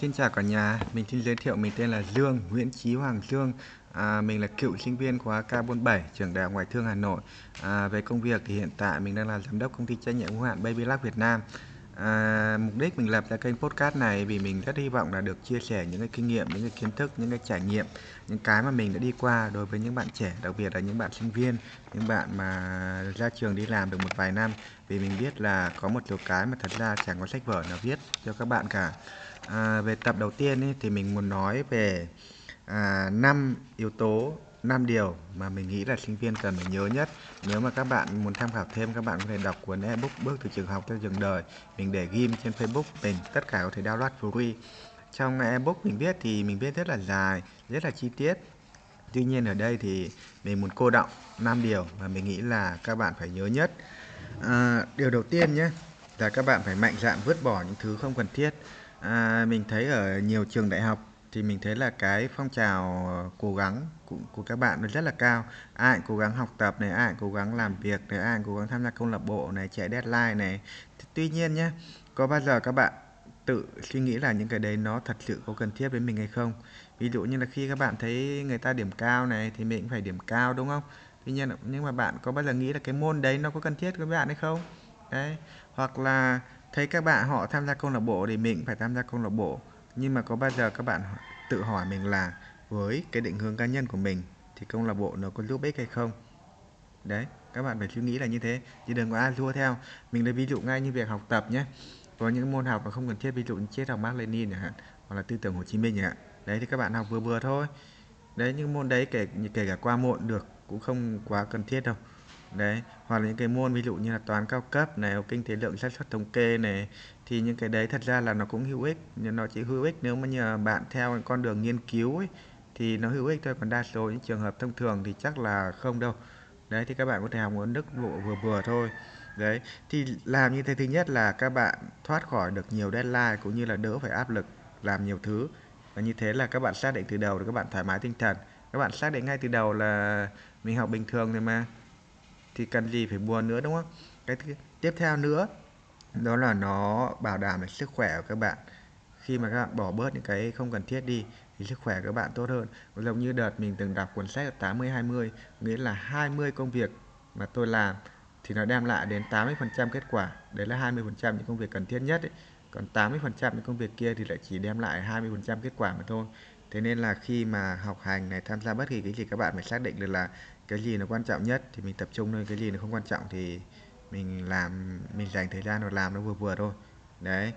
Xin chào cả nhà, mình xin giới thiệu mình tên là Dương Nguyễn Chí Hoàng Dương. Mình là cựu sinh viên khóa K47 trường Đại học Ngoại thương Hà Nội. Về công việc thì hiện tại mình đang là giám đốc công ty trách nhiệm hữu hạn Babylock Việt Nam. Mục đích mình lập ra kênh podcast này vì mình rất hy vọng là được chia sẻ những cái kinh nghiệm, những cái kiến thức, những cái trải nghiệm, những cái mà mình đã đi qua đối với những bạn trẻ, đặc biệt là những bạn sinh viên, những bạn mà ra trường đi làm được một vài năm. Vì mình biết là có một số cái mà thật ra chẳng có sách vở nào viết cho các bạn cả. Về tập đầu tiên thì mình muốn nói về 5 yếu tố, 5 điều mà mình nghĩ là sinh viên cần phải nhớ nhất. Nếu mà các bạn muốn tham khảo thêm, các bạn có thể đọc cuốn ebook Bước từ trường học tới trường đời. Mình để ghim trên Facebook mình, tất cả có thể download free. Trong ebook mình viết thì mình viết rất là dài, rất là chi tiết. Tuy nhiên ở đây thì mình muốn cô đọng 5 điều mà mình nghĩ là các bạn phải nhớ nhất. Điều đầu tiên nhé, là các bạn phải mạnh dạn vứt bỏ những thứ không cần thiết. Mình thấy ở nhiều trường đại học thì mình thấy là cái phong trào cố gắng của các bạn nó rất là cao. Ai cũng cố gắng học tập này, ai cũng cố gắng làm việc này, ai cũng cố gắng tham gia câu lạc bộ này, chạy deadline này. Tuy nhiên nhé, có bao giờ các bạn tự suy nghĩ là những cái đấy nó thật sự có cần thiết với mình hay không? Ví dụ như là khi các bạn thấy người ta điểm cao này thì mình cũng phải điểm cao, đúng không? Tuy nhiên nhưng mà bạn có bao giờ nghĩ là cái môn đấy nó có cần thiết với bạn hay không? Đấy. Hoặc là thấy các bạn họ tham gia câu lạc bộ thì mình phải tham gia câu lạc bộ. Nhưng mà có bao giờ các bạn tự hỏi mình là với cái định hướng cá nhân của mình thì câu lạc bộ nó có giúp ích hay không? Đấy, các bạn phải suy nghĩ là như thế, chứ đừng có rua theo. Mình lấy ví dụ ngay như việc học tập nhé. Có những môn học mà không cần thiết, ví dụ như triết học Marx Lenin chẳng hạn, hoặc là tư tưởng Hồ Chí Minh chẳng hạn. Đấy thì các bạn học vừa thôi. Đấy, những môn đấy kể cả qua môn được cũng không quá cần thiết đâu. Đấy, hoặc là những cái môn ví dụ như là toán cao cấp này, kinh tế lượng, xác suất thống kê này, thì những cái đấy thật ra là nó cũng hữu ích, nhưng nó chỉ hữu ích nếu mà nhờ bạn theo con đường nghiên cứu ấy, thì nó hữu ích thôi, còn đa số những trường hợp thông thường thì chắc là không đâu. Đấy thì các bạn có thể học ở mức độ vừa thôi. Đấy thì làm như thế, thứ nhất là các bạn thoát khỏi được nhiều deadline cũng như là đỡ phải áp lực làm nhiều thứ. Và như thế là các bạn xác định từ đầu thì các bạn thoải mái tinh thần. Các bạn xác định ngay từ đầu là mình học bình thường rồi mà, thì cần gì phải buồn nữa, đúng không? Cái tiếp theo nữa đó là nó bảo đảm về sức khỏe của các bạn. Khi mà các bạn bỏ bớt những cái không cần thiết đi thì sức khỏe các bạn tốt hơn. Giống như đợt mình từng đọc cuốn sách 80-20, nghĩa là 20 công việc mà tôi làm thì nó đem lại đến 80% kết quả. Đấy là 20% những công việc cần thiết nhất ấy. Còn 80% những công việc kia thì lại chỉ đem lại 20% kết quả mà thôi. Thế nên là khi mà học hành này, tham gia bất kỳ cái gì, các bạn phải xác định được là cái gì nó quan trọng nhất thì mình tập trung thôi, cái gì nó không quan trọng thì mình dành thời gian vào làm nó vừa thôi. Đấy.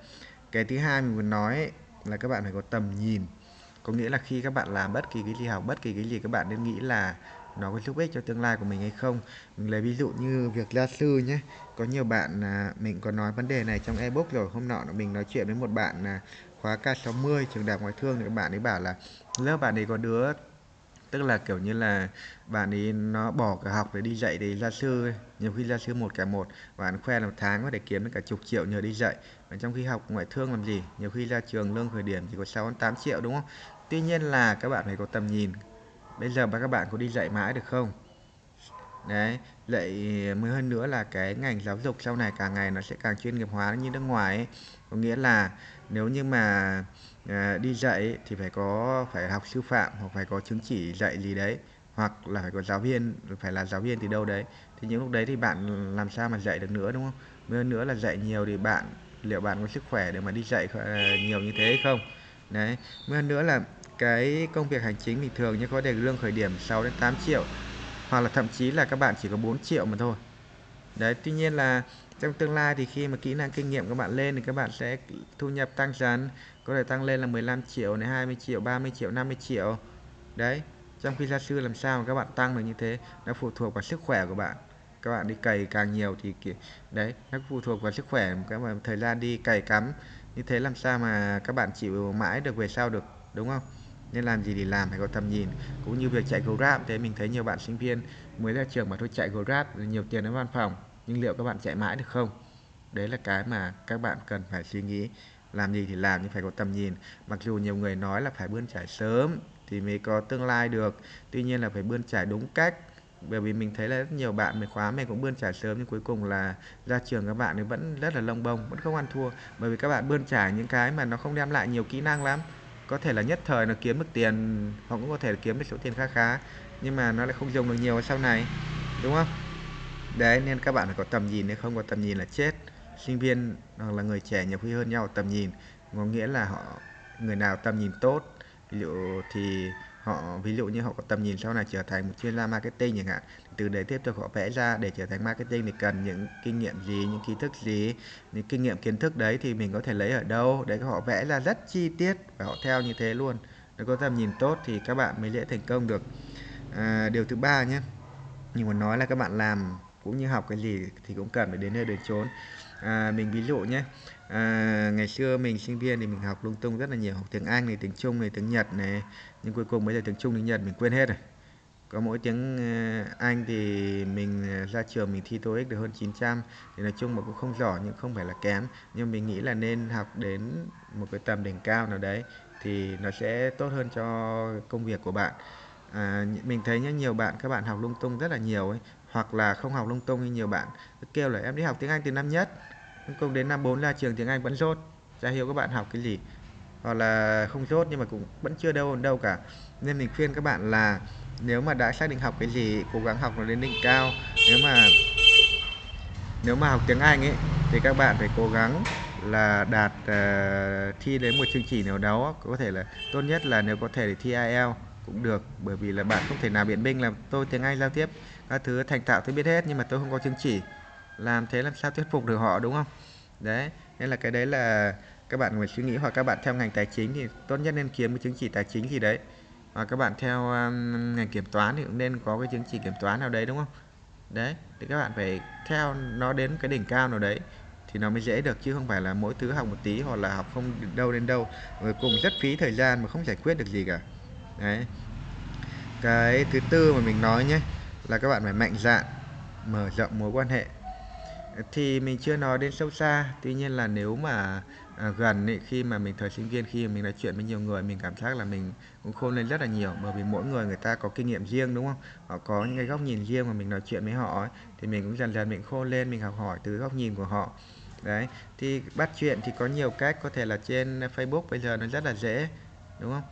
Cái thứ hai mình muốn nói là các bạn phải có tầm nhìn. Có nghĩa là khi các bạn làm bất kỳ cái gì, học bất kỳ cái gì, các bạn nên nghĩ là nó có giúp ích cho tương lai của mình hay không. Mình lấy ví dụ như việc gia sư nhé. Có nhiều bạn, mình có nói vấn đề này trong ebook rồi. Hôm nọ mình nói chuyện với một bạn khóa K60 trường Đại học Ngoại thương, thì các bạn ấy bảo là lớp bạn ấy có đứa, tức là kiểu như là bạn ấy nó bỏ cả học để đi dạy để gia sư. Nhiều khi gia sư 1 cả 1, bạn khoe là 1 tháng có thể kiếm đến cả chục triệu nhờ đi dạy. Và trong khi học ngoại thương làm gì, nhiều khi ra trường lương khởi điểm chỉ có 6-8 triệu, đúng không? Tuy nhiên là các bạn phải có tầm nhìn. Bây giờ các bạn có đi dạy mãi được không? Đấy, lại mới hơn nữa là cái ngành giáo dục sau này càng ngày nó sẽ càng chuyên nghiệp hóa như nước ngoài ấy. Có nghĩa là nếu như mà đi dạy ấy, thì phải học sư phạm, hoặc phải có chứng chỉ dạy gì đấy, hoặc là phải có giáo viên, phải là giáo viên từ đâu đấy. Thì những lúc đấy thì bạn làm sao mà dạy được nữa, đúng không? Mới hơn nữa là dạy nhiều thì liệu bạn có sức khỏe để mà đi dạy nhiều như thế hay không? Đấy, mới hơn nữa là cái công việc hành chính bình thường như có đề lương khởi điểm 6-8 triệu, hoặc là thậm chí là các bạn chỉ có 4 triệu mà thôi. Đấy, tuy nhiên là trong tương lai thì khi mà kỹ năng kinh nghiệm các bạn lên thì các bạn sẽ thu nhập tăng dần, có thể tăng lên là 15 triệu này, 20 triệu, 30 triệu, 50 triệu. Đấy, trong khi gia sư làm sao mà các bạn tăng được như thế, nó phụ thuộc vào sức khỏe của bạn. Các bạn đi cày càng nhiều thì đấy, nó phụ thuộc vào sức khỏe, các bạn thời gian đi cày cắm. Như thế làm sao mà các bạn chịu mãi được về sau được, đúng không? Nên làm gì thì làm phải có tầm nhìn. Cũng như việc chạy Grab, thế mình thấy nhiều bạn sinh viên mới ra trường mà thôi chạy Grab nhiều tiền đến văn phòng, nhưng liệu các bạn chạy mãi được không? Đấy là cái mà các bạn cần phải suy nghĩ. Làm gì thì làm nhưng phải có tầm nhìn. Mặc dù nhiều người nói là phải bươn chải sớm thì mới có tương lai được, tuy nhiên là phải bươn chải đúng cách, bởi vì mình thấy là rất nhiều bạn mình khóa mình cũng bươn trải sớm nhưng cuối cùng là ra trường các bạn ấy vẫn rất là lông bông, vẫn không ăn thua, bởi vì các bạn bươn trải những cái mà nó không đem lại nhiều kỹ năng lắm. Có thể là nhất thời nó kiếm được tiền, họ cũng có thể kiếm được số tiền khá nhưng mà nó lại không dùng được nhiều ở sau này, đúng không? Đấy, nên các bạn phải có tầm nhìn, nếu không có tầm nhìn là chết. Sinh viên hoặc là người trẻ nhiều khi hơn nhau tầm nhìn, có nghĩa là họ người nào tầm nhìn tốt ví dụ như họ có tầm nhìn sau này trở thành một chuyên gia marketing chẳng hạn, từ đấy tiếp tục họ vẽ ra để trở thành marketing thì cần những kinh nghiệm gì, những kiến thức gì, những kinh nghiệm kiến thức đấy thì mình có thể lấy ở đâu, đấy họ vẽ ra rất chi tiết và họ theo như thế luôn. Nếu có tầm nhìn tốt thì các bạn mới dễ thành công được. Điều thứ ba nhé, mình muốn nói là các bạn làm cũng như học cái gì thì cũng cần phải đến nơi đến chốn. Mình ví dụ nhé, ngày xưa mình sinh viên thì mình học lung tung rất là nhiều, học tiếng Anh này, tiếng Trung này, tiếng Nhật này, nhưng cuối cùng bây giờ tiếng Trung tiếng Nhật mình quên hết rồi. Có mỗi tiếng Anh thì mình ra trường mình thi TOEIC được hơn 900 thì nói chung mà cũng không giỏi nhưng không phải là kém, nhưng mình nghĩ là nên học đến một cái tầm đỉnh cao nào đấy thì nó sẽ tốt hơn cho công việc của bạn. Mình thấy nhiều bạn các bạn học lung tung rất là nhiều ấy, hoặc là không học lung tung như nhiều bạn kêu là em đi học tiếng Anh từ năm nhất, không đến năm 4 ra trường tiếng Anh vẫn dốt, chả hiểu các bạn học cái gì, hoặc là không dốt nhưng mà cũng vẫn chưa đâu cả. Nên mình khuyên các bạn là nếu mà đã xác định học cái gì cố gắng học nó đến đỉnh cao. Nếu mà học tiếng Anh ấy thì các bạn phải cố gắng là đạt thi đến một chứng chỉ nào đó, có thể là tốt nhất là nếu có thể thì thi IELTS cũng được, bởi vì là bạn không thể nào biện minh là tôi tiếng Anh giao tiếp các thứ thành thạo tôi biết hết nhưng mà tôi không có chứng chỉ, làm thế làm sao thuyết phục được họ, đúng không? Đấy, nên là cái đấy là các bạn phải suy nghĩ, hoặc các bạn theo ngành tài chính thì tốt nhất nên kiếm cái chứng chỉ tài chính gì đấy, hoặc các bạn theo ngành kiểm toán thì cũng nên có cái chứng chỉ kiểm toán nào đấy, đúng không? Đấy, thì các bạn phải theo nó đến cái đỉnh cao nào đấy thì nó mới dễ được, chứ không phải là mỗi thứ học một tí hoặc là học không đâu đến đâu, rồi cùng rất phí thời gian mà không giải quyết được gì cả. Đấy. Cái thứ tư mà mình nói nhé là các bạn phải mạnh dạn mở rộng mối quan hệ. Thì mình chưa nói đến sâu xa, tuy nhiên là nếu mà gần ấy, khi mà mình thời sinh viên khi mà mình nói chuyện với nhiều người mình cảm giác là mình cũng khôn lên rất là nhiều, bởi vì mỗi người ta có kinh nghiệm riêng, đúng không? Họ có những cái góc nhìn riêng mà mình nói chuyện với họ ấy, thì mình cũng dần dần mình khôn lên, mình học hỏi từ góc nhìn của họ. Đấy, thì bắt chuyện thì có nhiều cách, có thể là trên Facebook bây giờ nó rất là dễ, đúng không?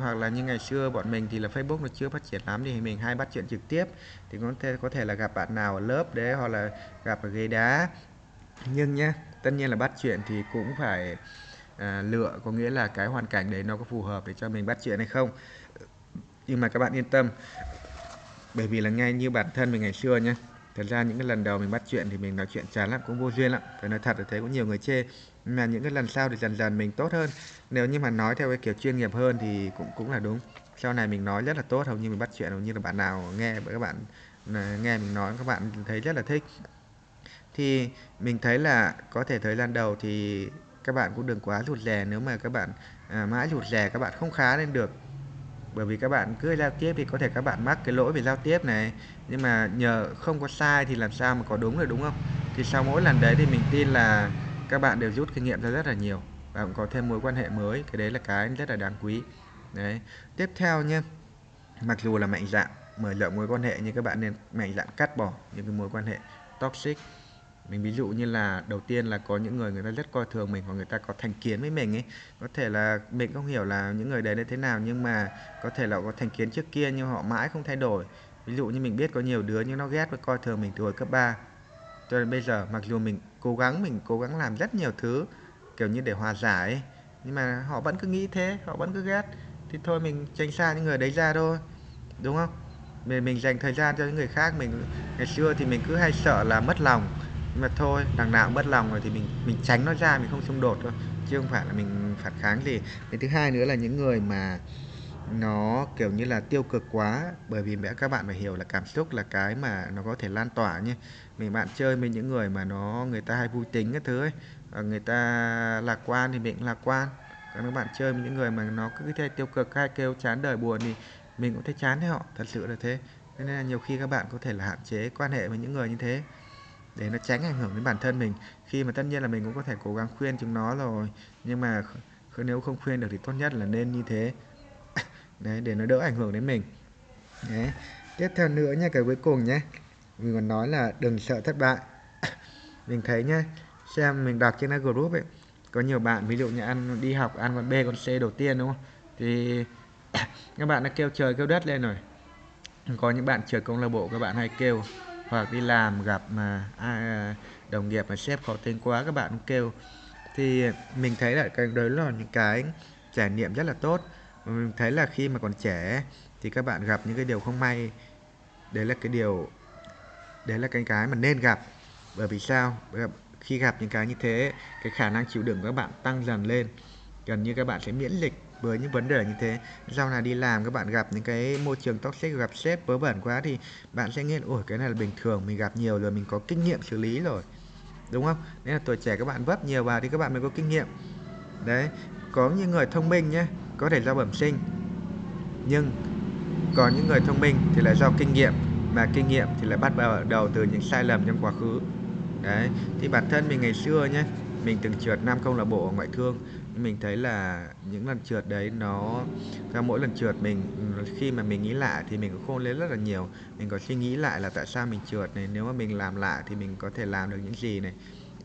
Hoặc là như ngày xưa bọn mình thì là Facebook nó chưa phát triển lắm thì mình hay bắt chuyện trực tiếp, thì có thể là gặp bạn nào ở lớp đấy hoặc là gặp ở ghế đá. Nhưng nhá, tất nhiên là bắt chuyện thì cũng phải lựa, có nghĩa là cái hoàn cảnh đấy nó có phù hợp để cho mình bắt chuyện hay không. Nhưng mà các bạn yên tâm, bởi vì là ngay như bản thân mình ngày xưa nhá, thật ra những cái lần đầu mình bắt chuyện thì mình nói chuyện chán lắm, cũng vô duyên lắm, phải nói thật là thấy cũng nhiều người chê. Nhưng mà những cái lần sau thì dần dần mình tốt hơn, nếu như mà nói theo cái kiểu chuyên nghiệp hơn thì cũng là đúng. Sau này mình nói rất là tốt, hầu như mình bắt chuyện hầu như là bạn nào nghe mình nói các bạn thấy rất là thích. Thì mình thấy là có thể thời gian đầu thì các bạn cũng đừng quá rụt rè, nếu mà các bạn mãi rụt rè các bạn không khá lên được, bởi vì các bạn cứ giao tiếp thì có thể các bạn mắc cái lỗi về giao tiếp này, nhưng mà nhờ không có sai thì làm sao mà có đúng được, đúng không? Thì sau mỗi lần đấy thì mình tin là các bạn đều rút kinh nghiệm ra rất là nhiều và cũng có thêm mối quan hệ mới, cái đấy là cái rất là đáng quý. Đấy, tiếp theo nhé, mặc dù là mạnh dạn mở rộng mối quan hệ nhưng các bạn nên mạnh dạn cắt bỏ những cái mối quan hệ toxic. Mình ví dụ như là đầu tiên là có những người ta rất coi thường mình, hoặc người ta có thành kiến với mình ấy, có thể là mình không hiểu là những người đấy thế nào, nhưng mà có thể là có thành kiến trước kia nhưng họ mãi không thay đổi. Ví dụ như mình biết có nhiều đứa nhưng nó ghét và coi thường mình từ hồi cấp 3 cho đến bây giờ, mặc dù mình cố gắng làm rất nhiều thứ kiểu như để hòa giải ấy, nhưng mà họ vẫn cứ nghĩ thế, họ vẫn cứ ghét, thì thôi mình tránh xa những người đấy ra thôi, đúng không? Mình dành thời gian cho những người khác. Mình ngày xưa thì mình cứ hay sợ là mất lòng, nhưng mà thôi đằng nào mất lòng rồi thì mình tránh nó ra, mình không xung đột thôi, chứ không phải là mình phản kháng gì. Cái thứ hai nữa là những người mà nó kiểu như là tiêu cực quá, bởi vì các bạn phải hiểu là cảm xúc là cái mà nó có thể lan tỏa nhé. Mình bạn chơi với những người mà người ta hay vui tính cái thứ ấy, người ta lạc quan thì mình cũng lạc quan. Còn các bạn chơi với những người mà nó cứ thế tiêu cực hay kêu chán đời buồn thì mình cũng thấy chán với họ, thật sự là thế. Nên là nhiều khi các bạn có thể là hạn chế quan hệ với những người như thế để nó tránh ảnh hưởng đến bản thân mình. Khi mà tất nhiên là mình cũng có thể cố gắng khuyên chúng nó rồi, nhưng mà nếu không khuyên được thì tốt nhất là nên như thế. Đấy, để nó đỡ ảnh hưởng đến mình. Đấy. Tiếp theo nữa nha, cái cuối cùng nhé, mình còn nói là đừng sợ thất bại. Mình thấy nhá, xem mình đọc trên các group ấy, có nhiều bạn ví dụ như ăn đi học ăn con B con C đầu tiên đúng không, thì các bạn đã kêu trời kêu đất lên rồi. Có những bạn trượt câu lạc bộ các bạn hay kêu, hoặc đi làm gặp mà đồng nghiệp mà sếp khó tính quá các bạn cũng kêu. Thì mình thấy là cái đấy là những cái trải nghiệm rất là tốt. Mình thấy là khi mà còn trẻ thì các bạn gặp những cái điều không may, đấy là cái mà nên gặp. Bởi vì sao? Khi gặp những cái như thế, cái khả năng chịu đựng của các bạn tăng dần lên, gần như các bạn sẽ miễn dịch với những vấn đề như thế. Sau này đi làm các bạn gặp những cái môi trường toxic, gặp sếp vớ vẩn quá thì bạn sẽ nghĩ ôi cái này là bình thường, mình gặp nhiều rồi, mình có kinh nghiệm xử lý rồi, đúng không? Nên là tuổi trẻ các bạn vấp nhiều vào thì các bạn mới có kinh nghiệm. Đấy, có những người thông minh nhé, có thể do bẩm sinh, nhưng có những người thông minh thì là do kinh nghiệm, mà kinh nghiệm thì là bắt đầu từ những sai lầm trong quá khứ. Đấy, thì bản thân mình ngày xưa nhé, mình từng trượt 5 câu lạc bộ ở ngoại thương. Mình thấy là những lần trượt đấy nó, sau mỗi lần trượt mình, khi mà mình nghĩ lại thì mình cũng khôn lên rất là nhiều. Mình có suy nghĩ lại là tại sao mình trượt này, nếu mà mình làm lại thì mình có thể làm được những gì này.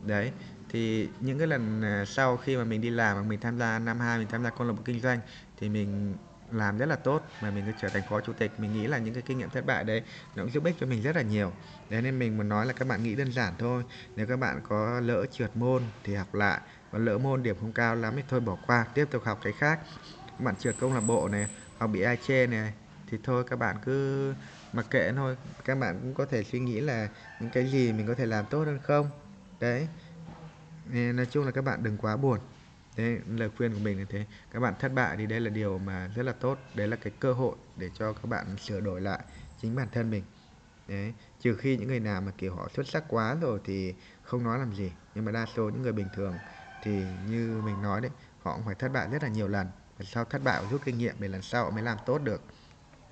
Đấy, thì những cái lần sau khi mà mình đi làm, mình tham gia năm 2, mình tham gia câu lạc bộ kinh doanh thì mình làm rất là tốt, mà mình trở thành phó chủ tịch. Mình nghĩ là những cái kinh nghiệm thất bại đấy nó cũng giúp ích cho mình rất là nhiều. Đấy, nên mình muốn nói là các bạn nghĩ đơn giản thôi. Nếu các bạn có lỡ trượt môn thì học lại, và lỡ môn điểm không cao lắm thì thôi bỏ qua, tiếp tục học cái khác. Các bạn trượt câu lạc bộ này, hoặc bị ai chê này thì thôi các bạn cứ mặc kệ thôi. Các bạn cũng có thể suy nghĩ là những cái gì mình có thể làm tốt hơn không. Đấy, nên nói chung là các bạn đừng quá buồn. Đấy, lời khuyên của mình là thế. Các bạn thất bại thì đây là điều mà rất là tốt. Đấy là cái cơ hội để cho các bạn sửa đổi lại chính bản thân mình. Đấy, trừ khi những người nào mà kiểu họ xuất sắc quá rồi thì không nói làm gì. Nhưng mà đa số những người bình thường thì như mình nói đấy, họ cũng phải thất bại rất là nhiều lần, và sau thất bại rút kinh nghiệm để lần sau họ mới làm tốt được.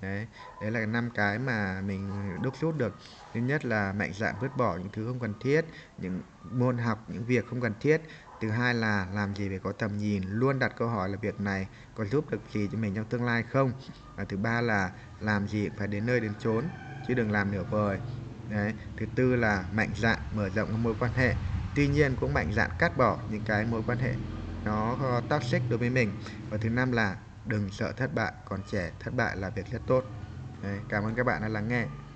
Đấy là 5 cái mà mình đúc rút được. Thứ nhất là mạnh dạn vứt bỏ những thứ không cần thiết, những môn học, những việc không cần thiết. Thứ hai là làm gì phải có tầm nhìn, luôn đặt câu hỏi là việc này có giúp được gì cho mình trong tương lai không. Và thứ ba là làm gì phải đến nơi đến chốn, chứ đừng làm nửa vời. Đấy. Thứ tư là mạnh dạn mở rộng các mối quan hệ, tuy nhiên cũng mạnh dạn cắt bỏ những cái mối quan hệ nó toxic đối với mình. Và thứ năm là đừng sợ thất bại, còn trẻ thất bại là việc rất tốt. Đấy. Cảm ơn các bạn đã lắng nghe.